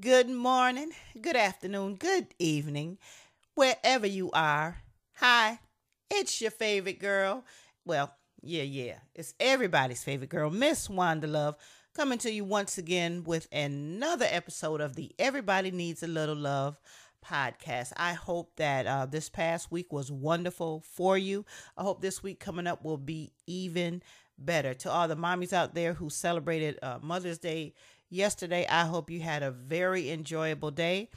Good morning, good afternoon, good evening, wherever you are. Hi, it's your favorite girl. Well, yeah, it's everybody's favorite girl, Miss Wanda Love, coming to you once again with another episode of the Everybody Needs a Little Love podcast. I hope that this past week was wonderful for you. I hope this week coming up will be even better. To all the mommies out there who celebrated Mother's Day yesterday, I hope you had a very enjoyable day.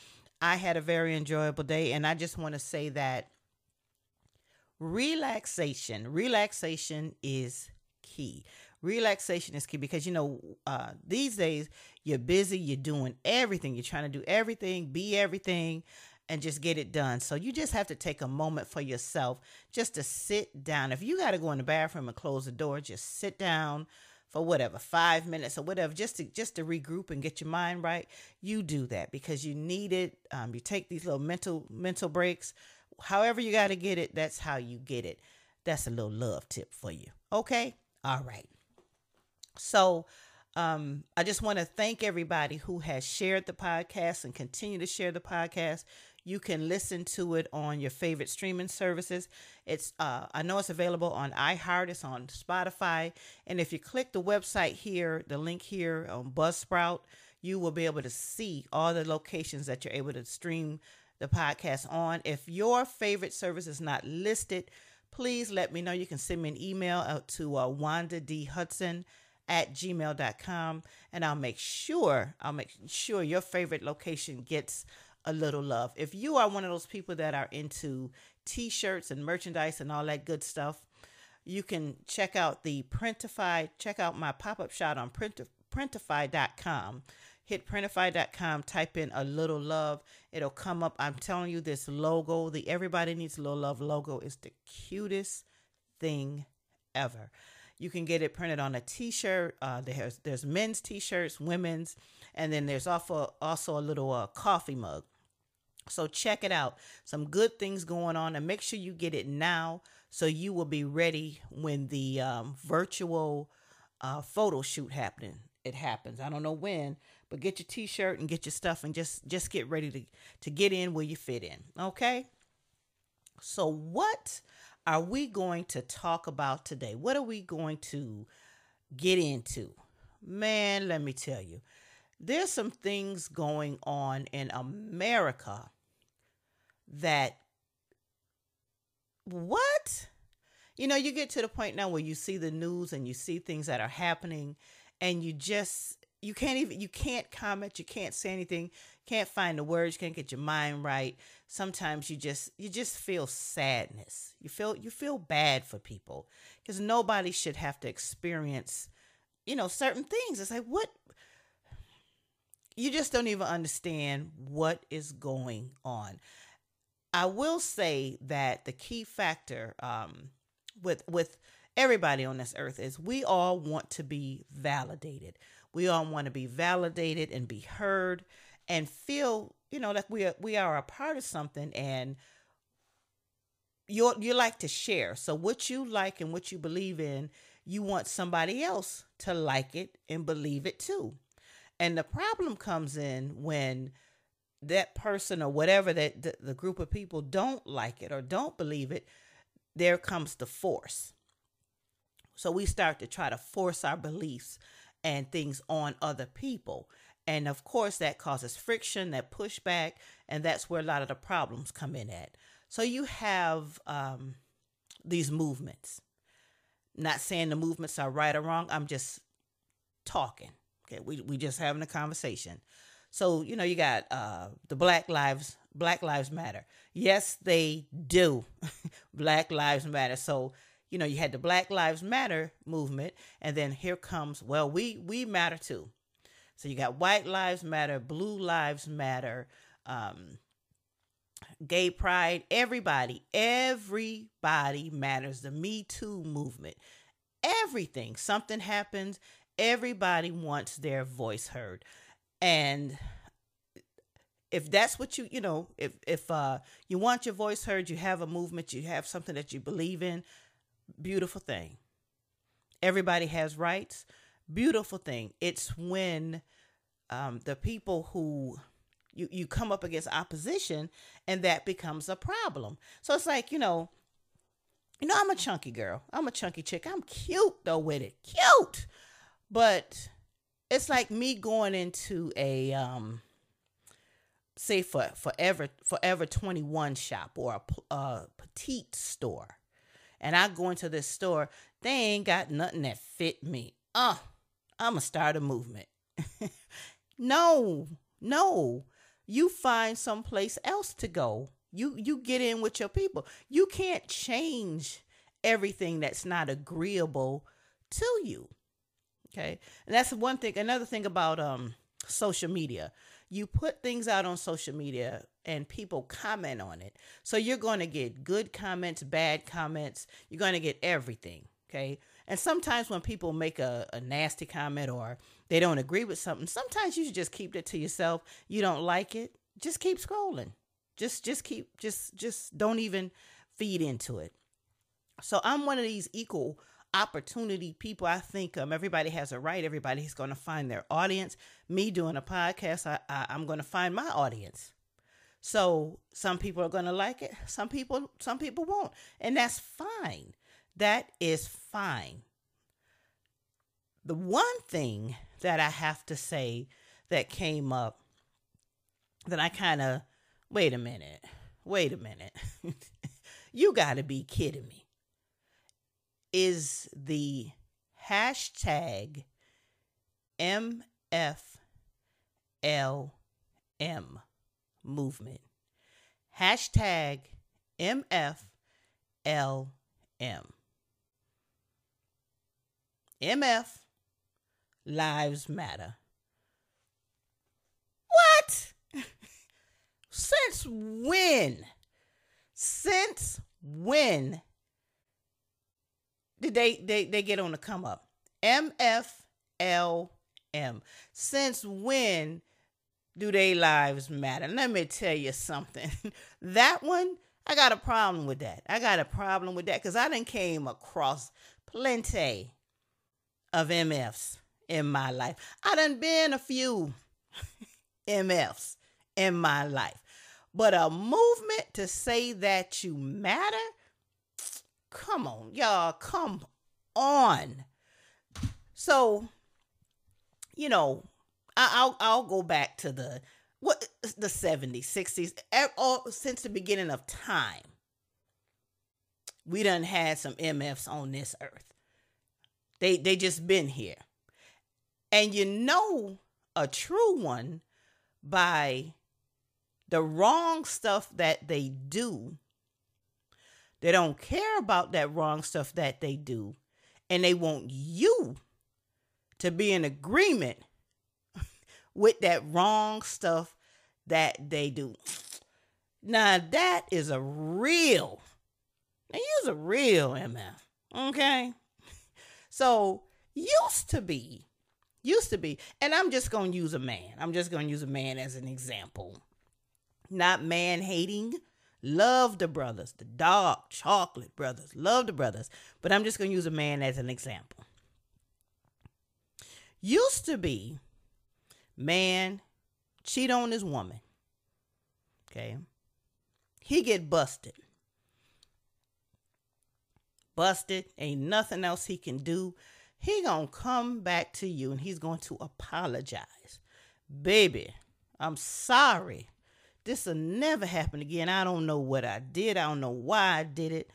I had a very enjoyable day, and I just want to say that relaxation is key. Relaxation is key because, you know, these days you're busy, you're doing everything, you're trying to do everything, be everything, and just get it done. So you just have to take a moment for yourself just to sit down. If you got to go in the bathroom and close the door, just sit down for whatever, 5 minutes or whatever, just to regroup and get your mind right. You do that because you need it. You take these little mental breaks. However you got to get it, that's how you get it. That's a little love tip for you. Okay? All right. So I just want to thank everybody who has shared the podcast and continue to share the podcast. You can listen to it on your favorite streaming services. It's I know it's available on iHeart. It's on Spotify. And if you click the website here, the link here on Buzzsprout, you will be able to see all the locations that you're able to stream the podcast on. If your favorite service is not listed, please let me know. You can send me an email out to WandaDHudson@gmail.com, and I'll make sure your favorite location gets a little love. If you are one of those people that are into t-shirts and merchandise and all that good stuff, you can check out the Printify. Check out my pop-up shop on printify.com. Hit printify.com, type in a little love. It'll come up. I'm telling you, this logo, the Everybody Needs a Little Love logo, is the cutest thing ever. You can get it printed on a t-shirt. There's men's t-shirts, women's, and then there's also a little coffee mug. So check it out. Some good things going on, and make sure you get it now so you will be ready when the virtual photo shoot happens. I don't know when, but get your t-shirt and get your stuff and just get ready to get in where you fit in. Okay? So what are we going to talk about today? What are we going to get into? Man, let me tell you. There's some things going on in America that, what? You know, you get to the point now where you see the news and you see things that are happening and you can't comment, you can't say anything, can't find the words, you can't get your mind right. Sometimes you just feel sadness. You feel bad for people because nobody should have to experience, you know, certain things. It's like, what? You just don't even understand what is going on. I will say that the key factor with everybody on this earth is we all want to be validated. We all want to be validated and be heard and feel, you know, like we are a part of something, and you like to share. So what you like and what you believe in, you want somebody else to like it and believe it too. And the problem comes in when that person or whatever that the group of people don't like it or don't believe it, there comes the force. So we start to try to force our beliefs and things on other people. And of course that causes friction, that pushback, and that's where a lot of the problems come in at. So you have these movements. Not saying the movements are right or wrong. I'm just talking. Okay, we just having a conversation. So, you know, you got the Black Lives Matter. Yes, they do. Black Lives Matter. So, you know, you had the Black Lives Matter movement, and then here comes, well, we matter too. So you got White Lives Matter, Blue Lives Matter, Gay Pride, everybody matters. The Me Too movement, everything, something happens, everybody wants their voice heard. And if that's what you know, if you want your voice heard, you have a movement, you have something that you believe in, beautiful thing. Everybody has rights, beautiful thing. It's when the people who you come up against opposition, and that becomes a problem. So it's like, you know, I'm a chunky girl. I'm a chunky chick. I'm cute though with it. Cute. But it's like me going into a, say forever 21 shop or a petite store. And I go into this store, they ain't got nothing that fit me. I'm going to start a movement. No, you find someplace else to go. You get in with your people. You can't change everything that's not agreeable to you. Okay. And that's one thing. Another thing about social media, you put things out on social media and people comment on it. So you're going to get good comments, bad comments. You're going to get everything. Okay. And sometimes when people make a nasty comment or they don't agree with something, sometimes you should just keep it to yourself. You don't like it. Just keep scrolling. Just don't even feed into it. So I'm one of these equal opportunity people. I think everybody has a right. Everybody's going to find their audience. Me doing a podcast, I'm going to find my audience. So some people are going to like it. Some people won't. And that's fine. That is fine. The one thing that I have to say that came up that I kind of, wait a minute, you gotta be kidding me, is the hashtag MFLM movement. Hashtag MFLM. MF Lives Matter. What? Since when did they get on the come up? MFLM. Since when do they lives matter? Let me tell you something. That one, I got a problem with that. Because I done came across plenty of MFs in my life. I done been a few MFs in my life. But a movement to say that you matter? Come on, y'all. Come on. So, you know, I'll go back to the 70s, 60s, all since the beginning of time. We done had some MFs on this earth. They just been here. And you know a true one by the wrong stuff that they do. They don't care about that wrong stuff that they do. And they want you to be in agreement with that wrong stuff that they do. Now, that is a real MF, okay? So, used to be, and I'm just going to use a man as an example. Not man-hating. Love the brothers. The dark chocolate brothers. Love the brothers. But I'm just going to use a man as an example. Used to be, man cheat on his woman. Okay. He get busted. Ain't nothing else he can do. He going to come back to you and he's going to apologize. Baby, I'm sorry. This'll never happen again. I don't know what I did. I don't know why I did it.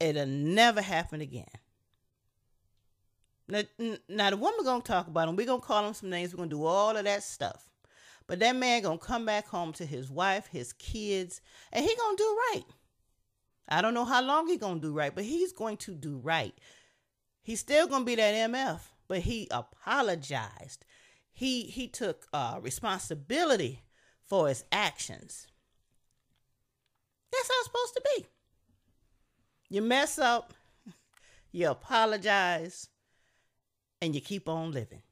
It'll never happen again. Now the woman gonna talk about him. We're gonna call him some names. We're gonna do all of that stuff. But that man gonna come back home to his wife, his kids, and he gonna do right. I don't know how long he gonna do right, but he's going to do right. He's still gonna be that MF, but he apologized. He took responsibility for his actions. That's how it's supposed to be. You mess up, you apologize, and you keep on living.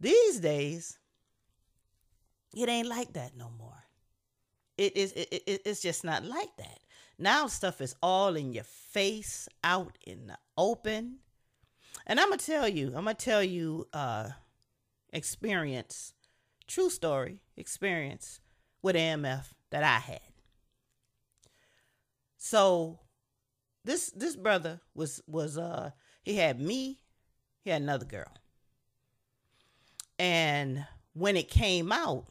These days, it ain't like that no more. It's just not like that. Now stuff is all in your face, out in the open. And I'm going to tell you, experience, true story experience with AMF that I had. So this brother was he had me, he had another girl. And when it came out,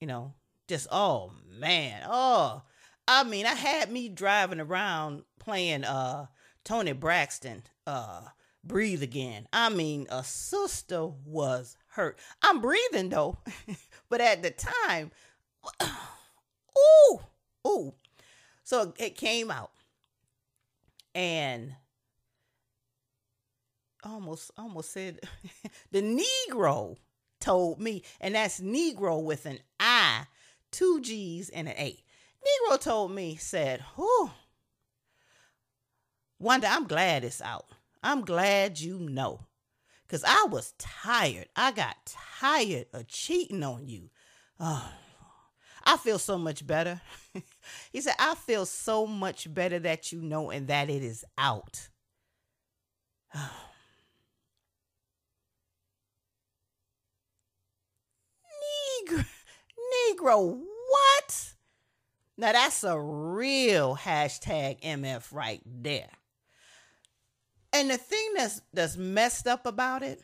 you know, just, oh man. Oh, I mean, I had me driving around playing, Tony Braxton, Breathe Again. I mean, a sister was hurt. I'm breathing though, but at the time, ooh. So it came out, and almost said the Negro told me, and that's Negro with an I, two G's and an A. Negro told me, said, "Whew, Wanda, I'm glad it's out. I'm glad you know, because I was tired. I got tired of cheating on you. Oh, I feel so much better." He said, "I feel so much better that you know and that it is out." Oh. Negro, what? Now that's a real hashtag MF right there. And the thing that's messed up about it,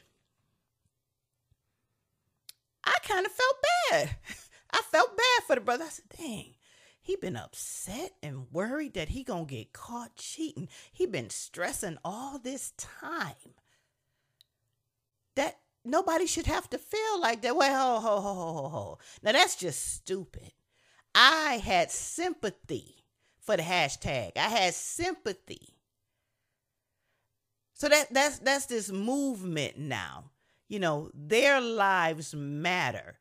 I kind of felt bad. I felt bad for the brother. I said, dang, he been upset and worried that he gonna get caught cheating. He been stressing all this time. That nobody should have to feel like that. Well, ho. Now that's just stupid. I had sympathy for the hashtag. I had sympathy. So that's this movement now. You know, their lives matter.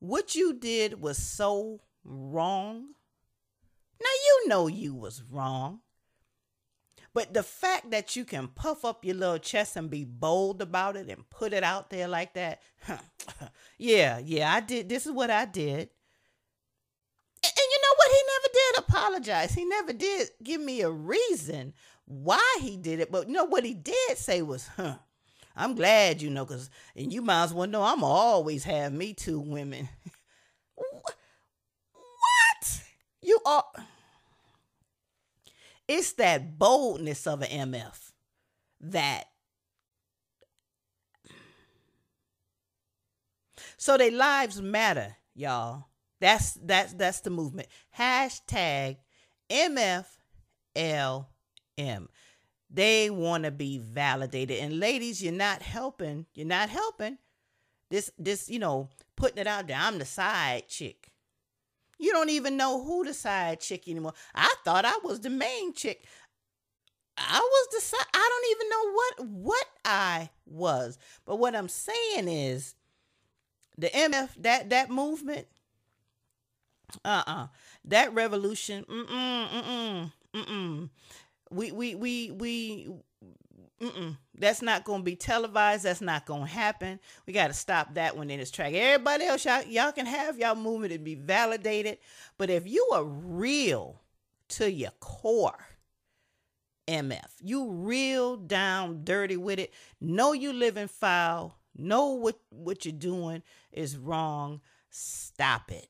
What you did was so wrong. Now, you know you was wrong. But the fact that you can puff up your little chest and be bold about it and put it out there like that. Yeah, I did. This is what I did. And you know what? He never did apologize. He never did give me a reason why he did it. But you know what he did say was, I'm glad you know, because, and you might as well know, I'm always have me two women. What? You are... It's that boldness of an MF that... So their lives matter, y'all. That's the movement. Hashtag MFLM. They want to be validated. And ladies, you're not helping. You're not helping. This, you know, putting it out there. I'm the side chick. You don't even know who the side chick anymore. I thought I was the main chick. I don't even know what I was. But what I'm saying is the MF, that movement, that revolution, we that's not going to be televised. That's not going to happen. We got to stop that one in its track. Everybody else, y'all can have y'all movement and be validated. But if you are real to your core, MF, you real down dirty with it, know you living foul, know what you're doing is wrong, stop it.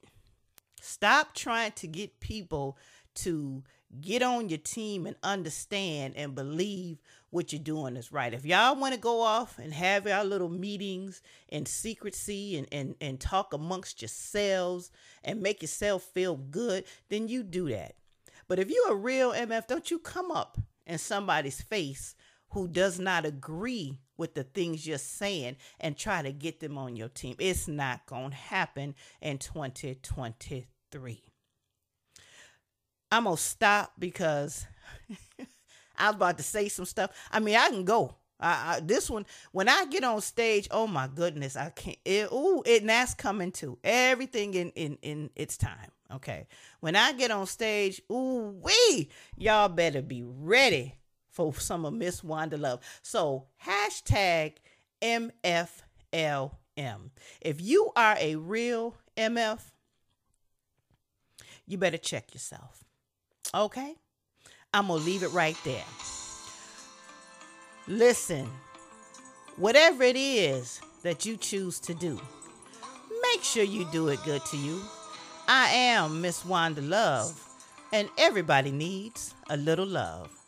Stop trying to get people to get on your team and understand and believe what you're doing is right. If y'all want to go off and have y'all little meetings in secrecy and talk amongst yourselves and make yourself feel good, then you do that. But if you're a real MF, don't you come up in somebody's face who does not agree with the things you're saying and try to get them on your team. It's not going to happen in 2023. I'm going to stop because I was about to say some stuff. I mean, I can go. This one, when I get on stage, oh my goodness, I can't. And that's coming too. Everything in its time. Okay. When I get on stage, y'all better be ready for some of Miss Wanda Love. So hashtag MFLM. If you are a real MF, you better check yourself. Okay? I'm going to leave it right there. Listen, whatever it is that you choose to do, make sure you do it good to you. I am Miss Wanda Love, and everybody needs a little love.